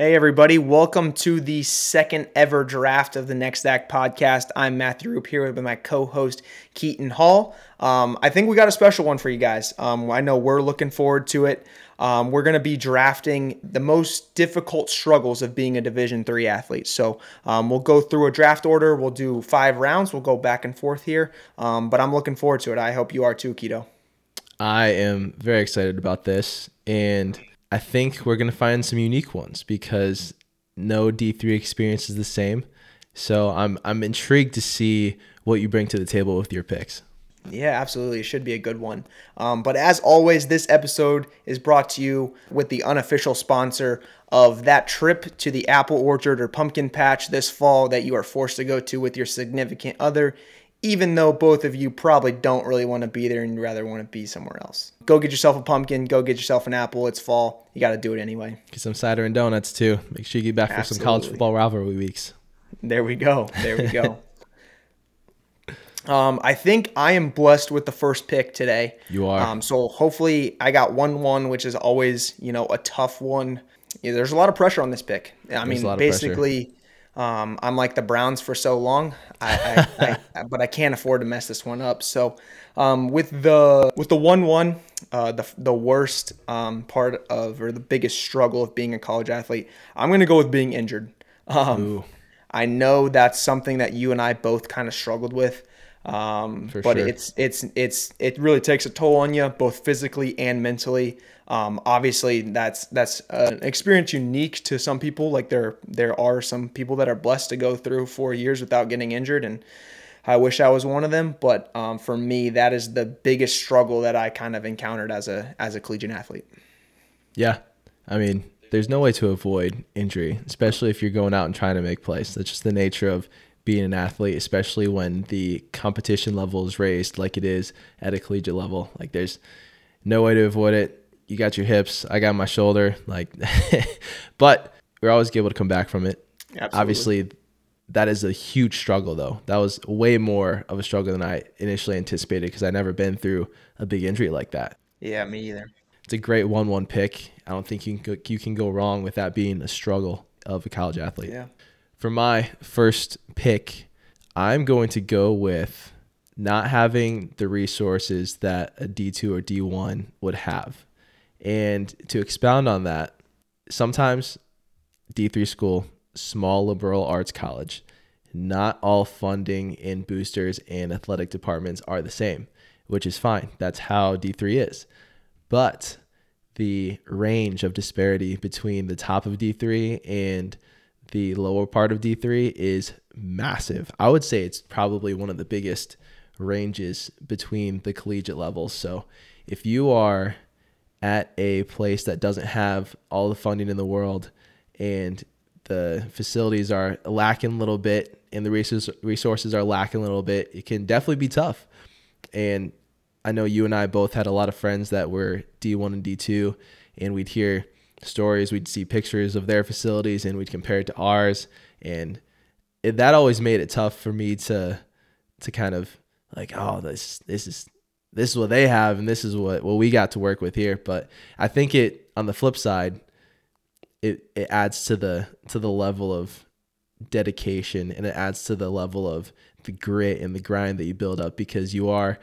Hey everybody, welcome to the second ever draft of the Next Act podcast. I'm Matthew Rupp here with my co-host Keaton Hall. I think we got a special one for you guys. I know we're looking forward to it. We're going to be drafting the most difficult struggles of being a Division 3 athlete. So we'll go through a draft order. We'll do 5 rounds. We'll go back and forth here. But I'm looking forward to it. I hope you are too, Keiton. I am very excited about this. And I think we're going to find some unique ones because no D3 experience is the same. So I'm intrigued to see what you bring to the table with your picks. Yeah, absolutely. It should be a good one. But as always, this episode is brought to you with the unofficial sponsor of that trip to the apple orchard or pumpkin patch this fall that you are forced to go to with your significant other, even though both of you probably don't really want to be there and you'd rather want to be somewhere else. Go get yourself a pumpkin. Go get yourself an apple. It's fall. You got to do it anyway. Get some cider and donuts too. Make sure you get back for some college football rivalry weeks. There we go. There we go. I think I am blessed with the first pick today. You are. So hopefully I got 1-1, which is always, a tough one. Yeah, there's a lot of pressure on this pick. Basically, I'm like the Browns for so long, but I can't afford to mess this one up. So, with the 1-1, the worst part of or the biggest struggle of being a college athlete, I'm going to go with being injured. I know that's something that you and I both kind of struggled with. It really takes a toll on you both physically and mentally. Obviously that's an experience unique to some people. Like there are some people that are blessed to go through 4 years without getting injured, and I wish I was one of them. But for me, that is the biggest struggle that I kind of encountered as a collegiate athlete. Yeah, I mean, there's no way to avoid injury, especially if you're going out and trying to make plays. That's just the nature of being an athlete, especially when the competition level is raised like it is at a collegiate level. Like there's no way to avoid it. You got your hips, I got my shoulder, but we're always able to come back from it. Absolutely. Obviously that is a huge struggle though. That was way more of a struggle than I initially anticipated because I've never been through a big injury like that. Yeah, me either. It's a great 1-1 pick. I don't think you can go wrong with that being a struggle of a college athlete. Yeah. For my first pick, I'm going to go with not having the resources that a D2 or D1 would have. And to expound on that, sometimes D3 school, small liberal arts college, not all funding and boosters and athletic departments are the same, which is fine. That's how D3 is. But the range of disparity between the top of D3 and the lower part of D3 is massive. I would say it's probably one of the biggest ranges between the collegiate levels. So if you are at a place that doesn't have all the funding in the world and the facilities are lacking a little bit and the resources are lacking a little bit, it can definitely be tough. And I know you and I both had a lot of friends that were D1 and D2, and we'd hear stories, we'd see pictures of their facilities and we'd compare it to ours, and that always made it tough for me to kind of like, oh, this is what they have and this is what we got to work with here. But I think it, on the flip side, it adds to the level of dedication, and it adds to the level of the grit and the grind that you build up because you are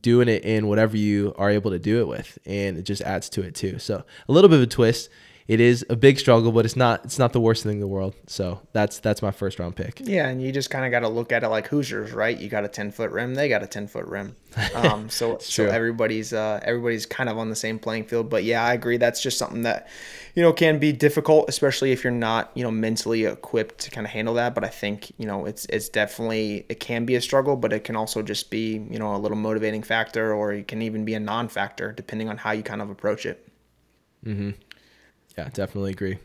doing it in whatever you are able to do it with, and it just adds to it too. So a little bit of a twist. It is a big struggle, but it's not the worst thing in the world. So that's my first round pick. Yeah, and you just kind of got to look at it like Hoosiers, right? You got a 10-foot rim, they got a 10-foot rim. So everybody's kind of on the same playing field. But yeah, I agree. That's just something that can be difficult, especially if you're not mentally equipped to kind of handle that. But I think it's definitely, it can be a struggle, but it can also just be a little motivating factor, or it can even be a non-factor depending on how you kind of approach it. Mm-hmm. Yeah, definitely agree.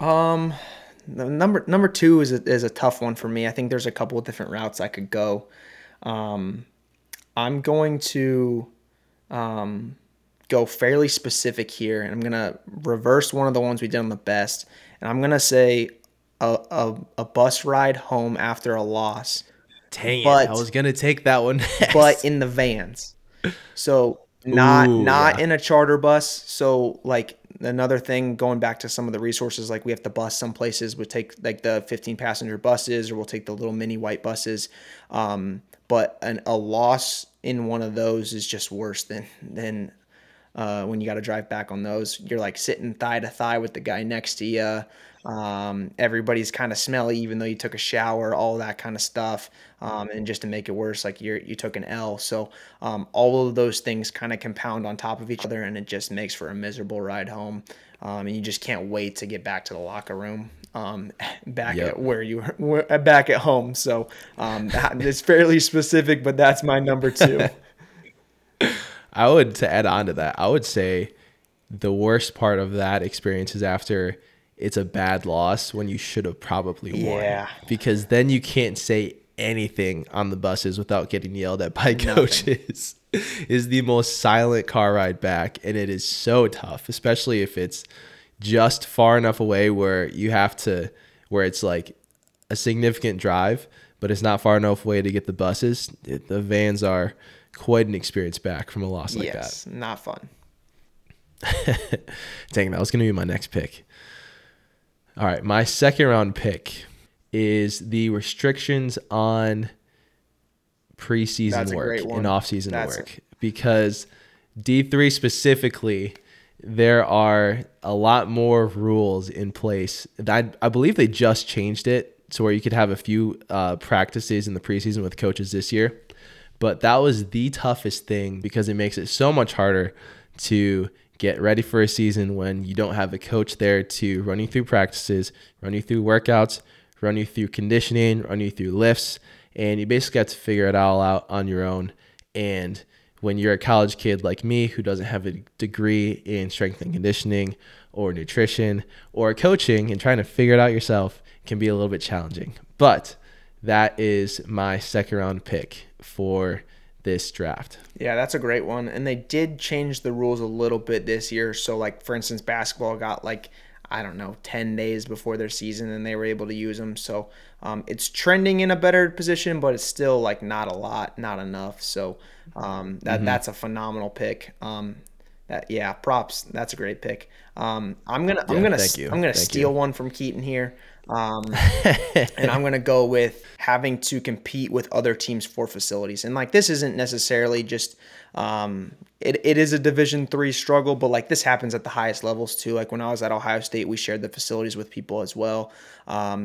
Number two is a tough one for me. I think there's a couple of different routes I could go. I'm going to go fairly specific here, and I'm going to reverse one of the ones we did on the best, and I'm going to say a bus ride home after a loss. Dang it, I was going to take that one next. But in the vans. So not in a charter bus. So like Another thing, going back to some of the resources, like we have to bus some places. We take like the 15-passenger buses, or we'll take the little mini white buses. But a loss in one of those is just worse than when you got to drive back on those. You're like sitting thigh to thigh with the guy next to you. Everybody's kind of smelly, even though you took a shower, all that kind of stuff. And just to make it worse, like you took an L. So, all of those things kind of compound on top of each other, and it just makes for a miserable ride home. And you just can't wait to get back to the locker room, at where you were back at home. So, it's fairly specific, but that's my number 2. To add on to that, I would say the worst part of that experience is after it's a bad loss, when you should have probably won. Yeah. Because then you can't say anything on the buses without getting yelled at by coaches. Is the most silent car ride back, and it is so tough, especially if it's just far enough away where it's like a significant drive, but it's not far enough away to get the buses. The vans are quite an experience back from a loss like that. Yes, not fun. Dang, that was going to be my next pick. All right, my second round pick is the restrictions on preseason work and off-season work. Because D3 specifically, there are a lot more rules in place. I believe they just changed it to where you could have a few practices in the preseason with coaches this year. But that was the toughest thing, because it makes it so much harder to get ready for a season when you don't have a coach there to run you through practices, run you through workouts, run you through conditioning, run you through lifts, and you basically have to figure it all out on your own. And when you're a college kid like me who doesn't have a degree in strength and conditioning or nutrition or coaching, and trying to figure it out yourself can be a little bit challenging. But that is my second round pick for this draft. Yeah, that's a great one. And they did change the rules a little bit this year. So like, for instance, basketball got 10 days before their season, and they were able to use them. So it's trending in a better position, but it's still like not a lot, not enough. So that's a phenomenal pick. Props. That's a great pick. I'm gonna steal one from Keaton here. And I'm going to go with having to compete with other teams for facilities. And like, this isn't necessarily just, it is a Division 3 struggle, but like this happens at the highest levels too. Like when I was at Ohio State, we shared the facilities with people as well.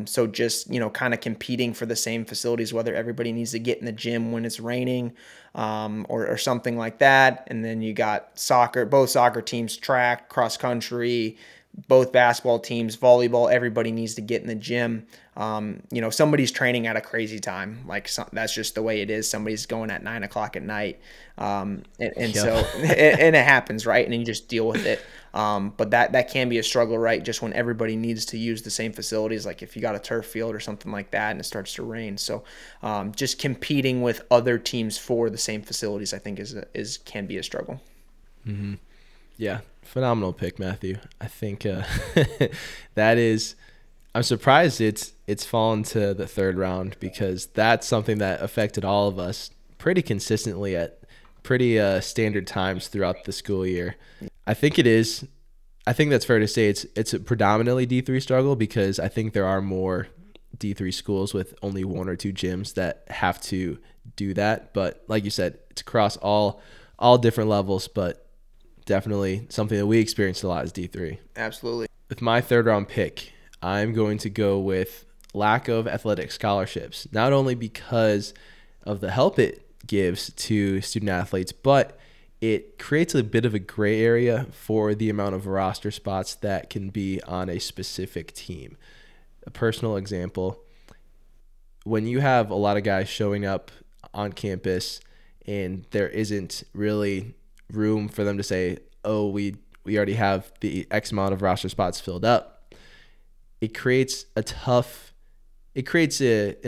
So just, kind of competing for the same facilities, whether everybody needs to get in the gym when it's raining, or something like that. And then you got soccer, both soccer teams, track, cross country, both basketball teams, volleyball, everybody needs to get in the gym. Somebody's training at a crazy time. That's just the way it is. Somebody's going at 9:00 at night. And it happens, right? And then you just deal with it. But that can be a struggle, right? Just when everybody needs to use the same facilities, like if you got a turf field or something like that and it starts to rain. So just competing with other teams for the same facilities, I think can be a struggle. Mm-hmm. Yeah. Phenomenal pick, Matthew. I think I'm surprised it's fallen to the third round, because that's something that affected all of us pretty consistently at pretty standard times throughout the school year. I think that's fair to say it's a predominantly D3 struggle, because I think there are more D3 schools with only one or two gyms that have to do that. But like you said, it's across all different levels, but definitely something that we experienced a lot as D3. Absolutely. With my third round pick, I'm going to go with lack of athletic scholarships, not only because of the help it gives to student athletes, but it creates a bit of a gray area for the amount of roster spots that can be on a specific team. A personal example, when you have a lot of guys showing up on campus and there isn't really room for them to say, oh, we already have the X amount of roster spots filled up, it creates an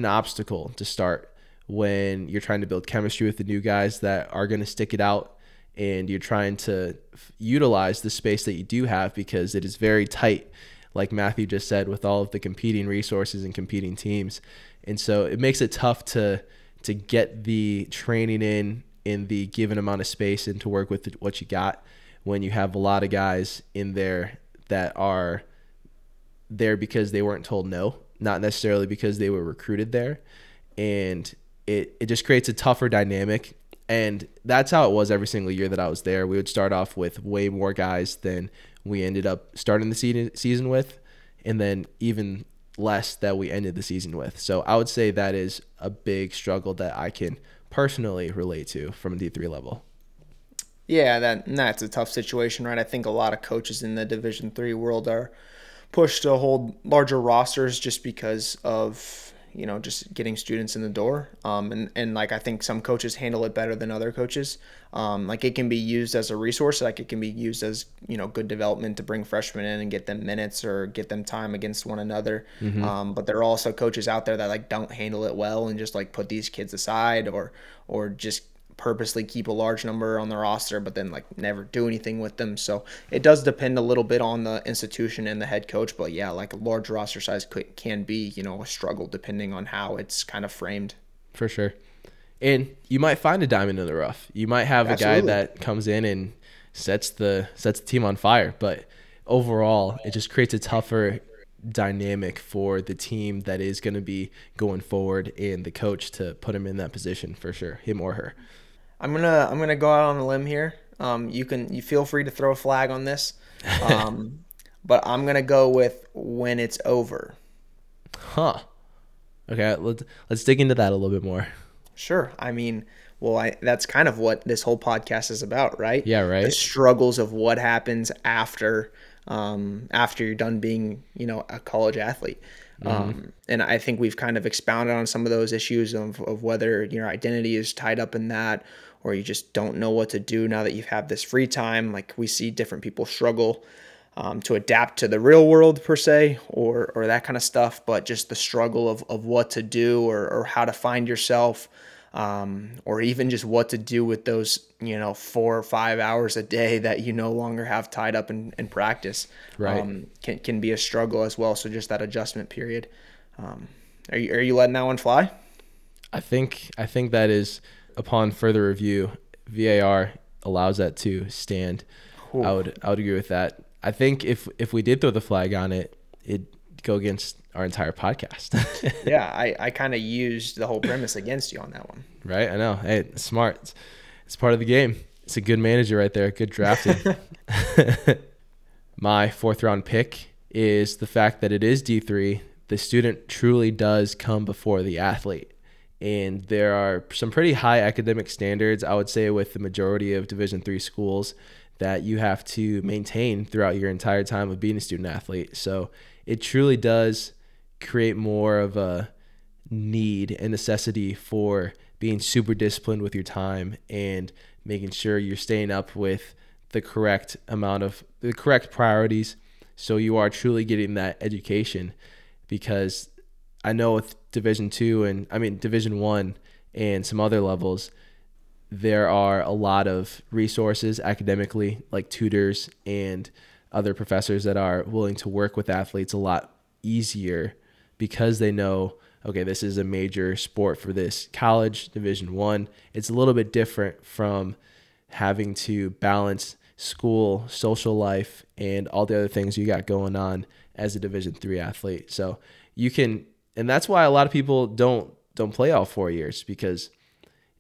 obstacle to start when you're trying to build chemistry with the new guys that are going to stick it out, and you're trying to utilize the space that you do have, because it is very tight, like Matthew just said, with all of the competing resources and competing teams. And so it makes it tough to get the training in the given amount of space and to work with what you got, when you have a lot of guys in there that are there because they weren't told no, not necessarily because they were recruited there. And it just creates a tougher dynamic. And that's how it was every single year that I was there. We would start off with way more guys than we ended up starting the season with, and then even less that we ended the season with. So I would say that is a big struggle that I can personally relate to from a D3 level. Yeah, that's a tough situation, right? I think a lot of coaches in the Division III world are pushed to hold larger rosters just because of, you know, just getting students in the door. And like, I think some coaches handle it better than other coaches. Like, it can be used as a resource. Like, it can be used as, you know, good development to bring freshmen in and get them minutes or get them time against one another. Mm-hmm. But there are also coaches out there that like don't handle it well and just like put these kids aside or just purposely keep a large number on the roster, but then like never do anything with them. So it does depend a little bit on the institution and the head coach, but yeah, like a large roster size can be, you know, a struggle depending on how it's kind of framed. For sure. And you might find a diamond in the rough. You might have a guy that comes in and sets the team on fire, but overall it just creates a tougher dynamic for the team that is going to be going forward and the coach to put him in that position, for sure, him or her. I'm gonna go out on a limb here. You feel free to throw a flag on this, but I'm gonna go with when it's over. Huh? Okay, let's dig into that a little bit more. Sure. I mean, that's kind of what this whole podcast is about, right? Yeah, right. The struggles of what happens after you're done being, you know, a college athlete. And I think we've kind of expounded on some of those issues of whether your identity is tied up in that, or you just don't know what to do now that you've had this free time. Like, we see different people struggle to adapt to the real world per se, or that kind of stuff, but just the struggle of what to do or how to find yourself, or even just what to do with those, you know, 4 or 5 hours a day that you no longer have tied up in practice, right? Can be a struggle as well. So just that adjustment period. Are you letting that one fly? I think that is, upon further review, VAR allows that to stand. Ooh. I would agree with that. I think if we did throw the flag on it, it'd go against our entire podcast. Yeah, I kind of used the whole premise against you on that one. Right, I know. Hey, smart. It's part of the game. It's a good manager right there. Good drafting. My 4th round pick is the fact that it is D3. The student truly does come before the athlete. And there are some pretty high academic standards, I would say, with the majority of Division III schools that you have to maintain throughout your entire time of being a student athlete. So it truly does create more of a need and necessity for being super disciplined with your time and making sure you're staying up with the correct amount of the correct priorities. So you are truly getting that education, because I know with Division II and Division I and some other levels, there are a lot of resources academically, like tutors and other professors that are willing to work with athletes a lot easier, because they know, okay, this is a major sport for this college, Division I. It's a little bit different from having to balance school, social life, and all the other things you got going on as a Division III athlete. So you can, and that's why a lot of people don't play all 4 years, because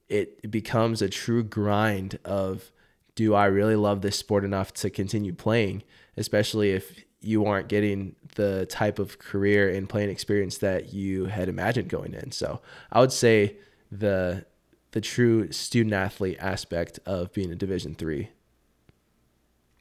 it becomes a true grind of, do I really love this sport enough to continue playing, especially if you aren't getting the type of career and playing experience that you had imagined going in. So I would say the true student athlete aspect of being a Division III.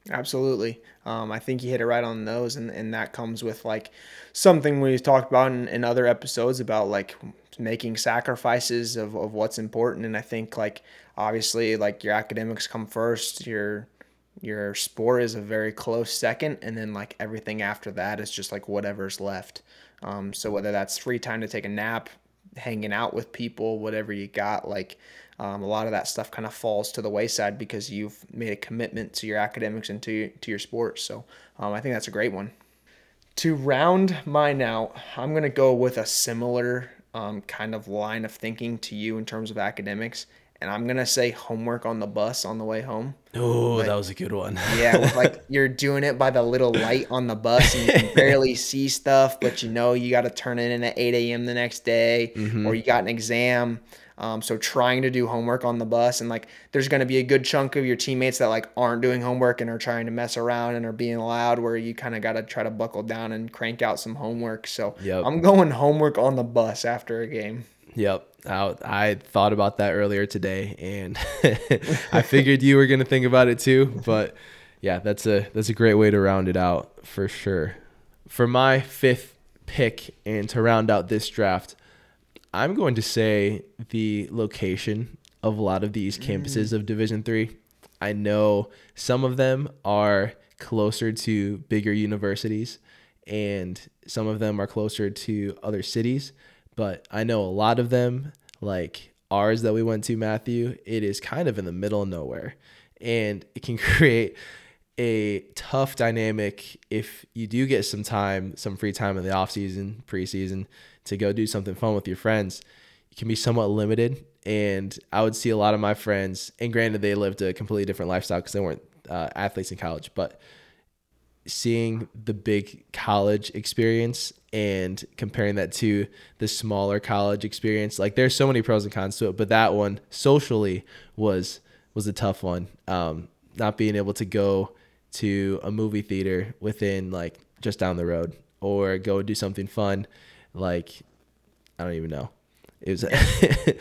Absolutely. I think you hit it right on those. And that comes with like something we've talked about in other episodes about like making sacrifices of what's important. And I think like, obviously, like your academics come first, your sport is a very close second. And then like everything after that is just like whatever's left. So whether that's free time to take a nap, hanging out with people, whatever you got, like, a lot of that stuff kind of falls to the wayside because you've made a commitment to your academics and to your sports. So I think that's a great one. To round mine out, I'm going to go with a similar kind of line of thinking to you in terms of academics. and I'm going to say homework on the bus on the way home. Oh, like, that was a good one. Yeah, with like you're doing it by the little light on the bus and you can barely see stuff, but you know you got to turn it in at 8 a.m. the next day, mm-hmm. or you got an exam. So trying to do homework on the bus, and like there's going to be a good chunk of your teammates that like aren't doing homework and are trying to mess around and are being loud, where you kind of got to try to buckle down and crank out some homework. So yep. I'm going homework on the bus after a game. Yep. I thought about that earlier today, and I figured you were going to think about it too, but yeah, that's a great way to round it out for sure. For my fifth pick and to round out this draft, I'm going to say the location of a lot of these campuses of Division III. I know some of them are closer to bigger universities and some of them are closer to other cities, but I know a lot of them, like ours that we went to, Matthew, it is kind of in the middle of nowhere, and it can create a tough dynamic if you do get some time, some free time in the off season, preseason, to go do something fun with your friends. You can be somewhat limited, and I would see a lot of my friends, and granted they lived a completely different lifestyle because they weren't athletes in college, but seeing the big college experience and comparing that to the smaller college experience, like there's so many pros and cons to it, but that one socially was a tough one. Not being able to go to a movie theater within like just down the road, or go do something fun, like I don't even know. It was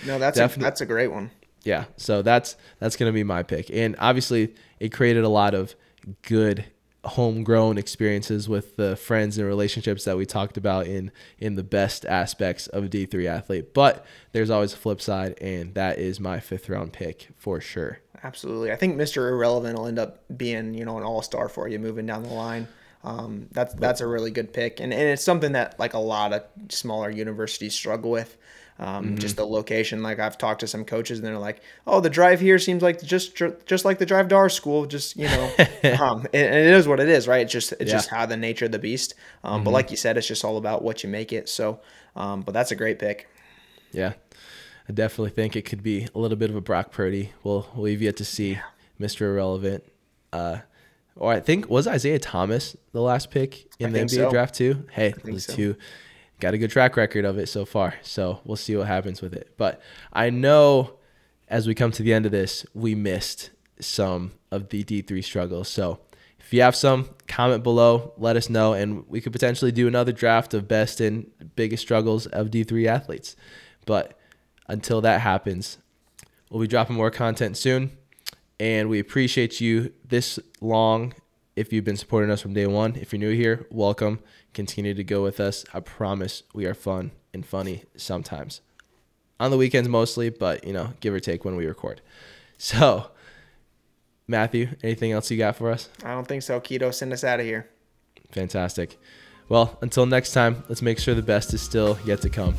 no, that's a great one. Yeah, so that's gonna be my pick, and obviously it created a lot of good homegrown experiences with the friends and relationships that we talked about in the best aspects of a D3 athlete. But there's always a flip side, and that is my fifth round pick for sure. Absolutely. I think Mr. Irrelevant will end up being, you know, an all-star for you moving down the line. That's a really good pick. And it's something that like a lot of smaller universities struggle with. Just the location. Like I've talked to some coaches and they're like, oh, the drive here seems like just like the drive to our school. Just, you know, and it is what it is, right? It's just how the nature of the beast. But like you said, it's just all about what you make it. So, but that's a great pick. Yeah. I definitely think it could be a little bit of a Brock Purdy. We've yet to see Mr. Irrelevant. Or I think, was Isaiah Thomas the last pick in the NBA draft too? Hey, those two got a good track record of it so far. So we'll see what happens with it. But I know as we come to the end of this, we missed some of the D3 struggles. So if you have some, comment below, let us know, and we could potentially do another draft of best and biggest struggles of D3 athletes. But until that happens, we'll be dropping more content soon. And we appreciate you this long. If you've been supporting us from day one, if you're new here, welcome. Continue to go with us. I promise we are fun and funny sometimes. On the weekends mostly, but, you know, give or take when we record. So, Matthew, anything else you got for us? I don't think so, Keiton. Send us out of here. Fantastic. Well, until next time, let's make sure the best is still yet to come.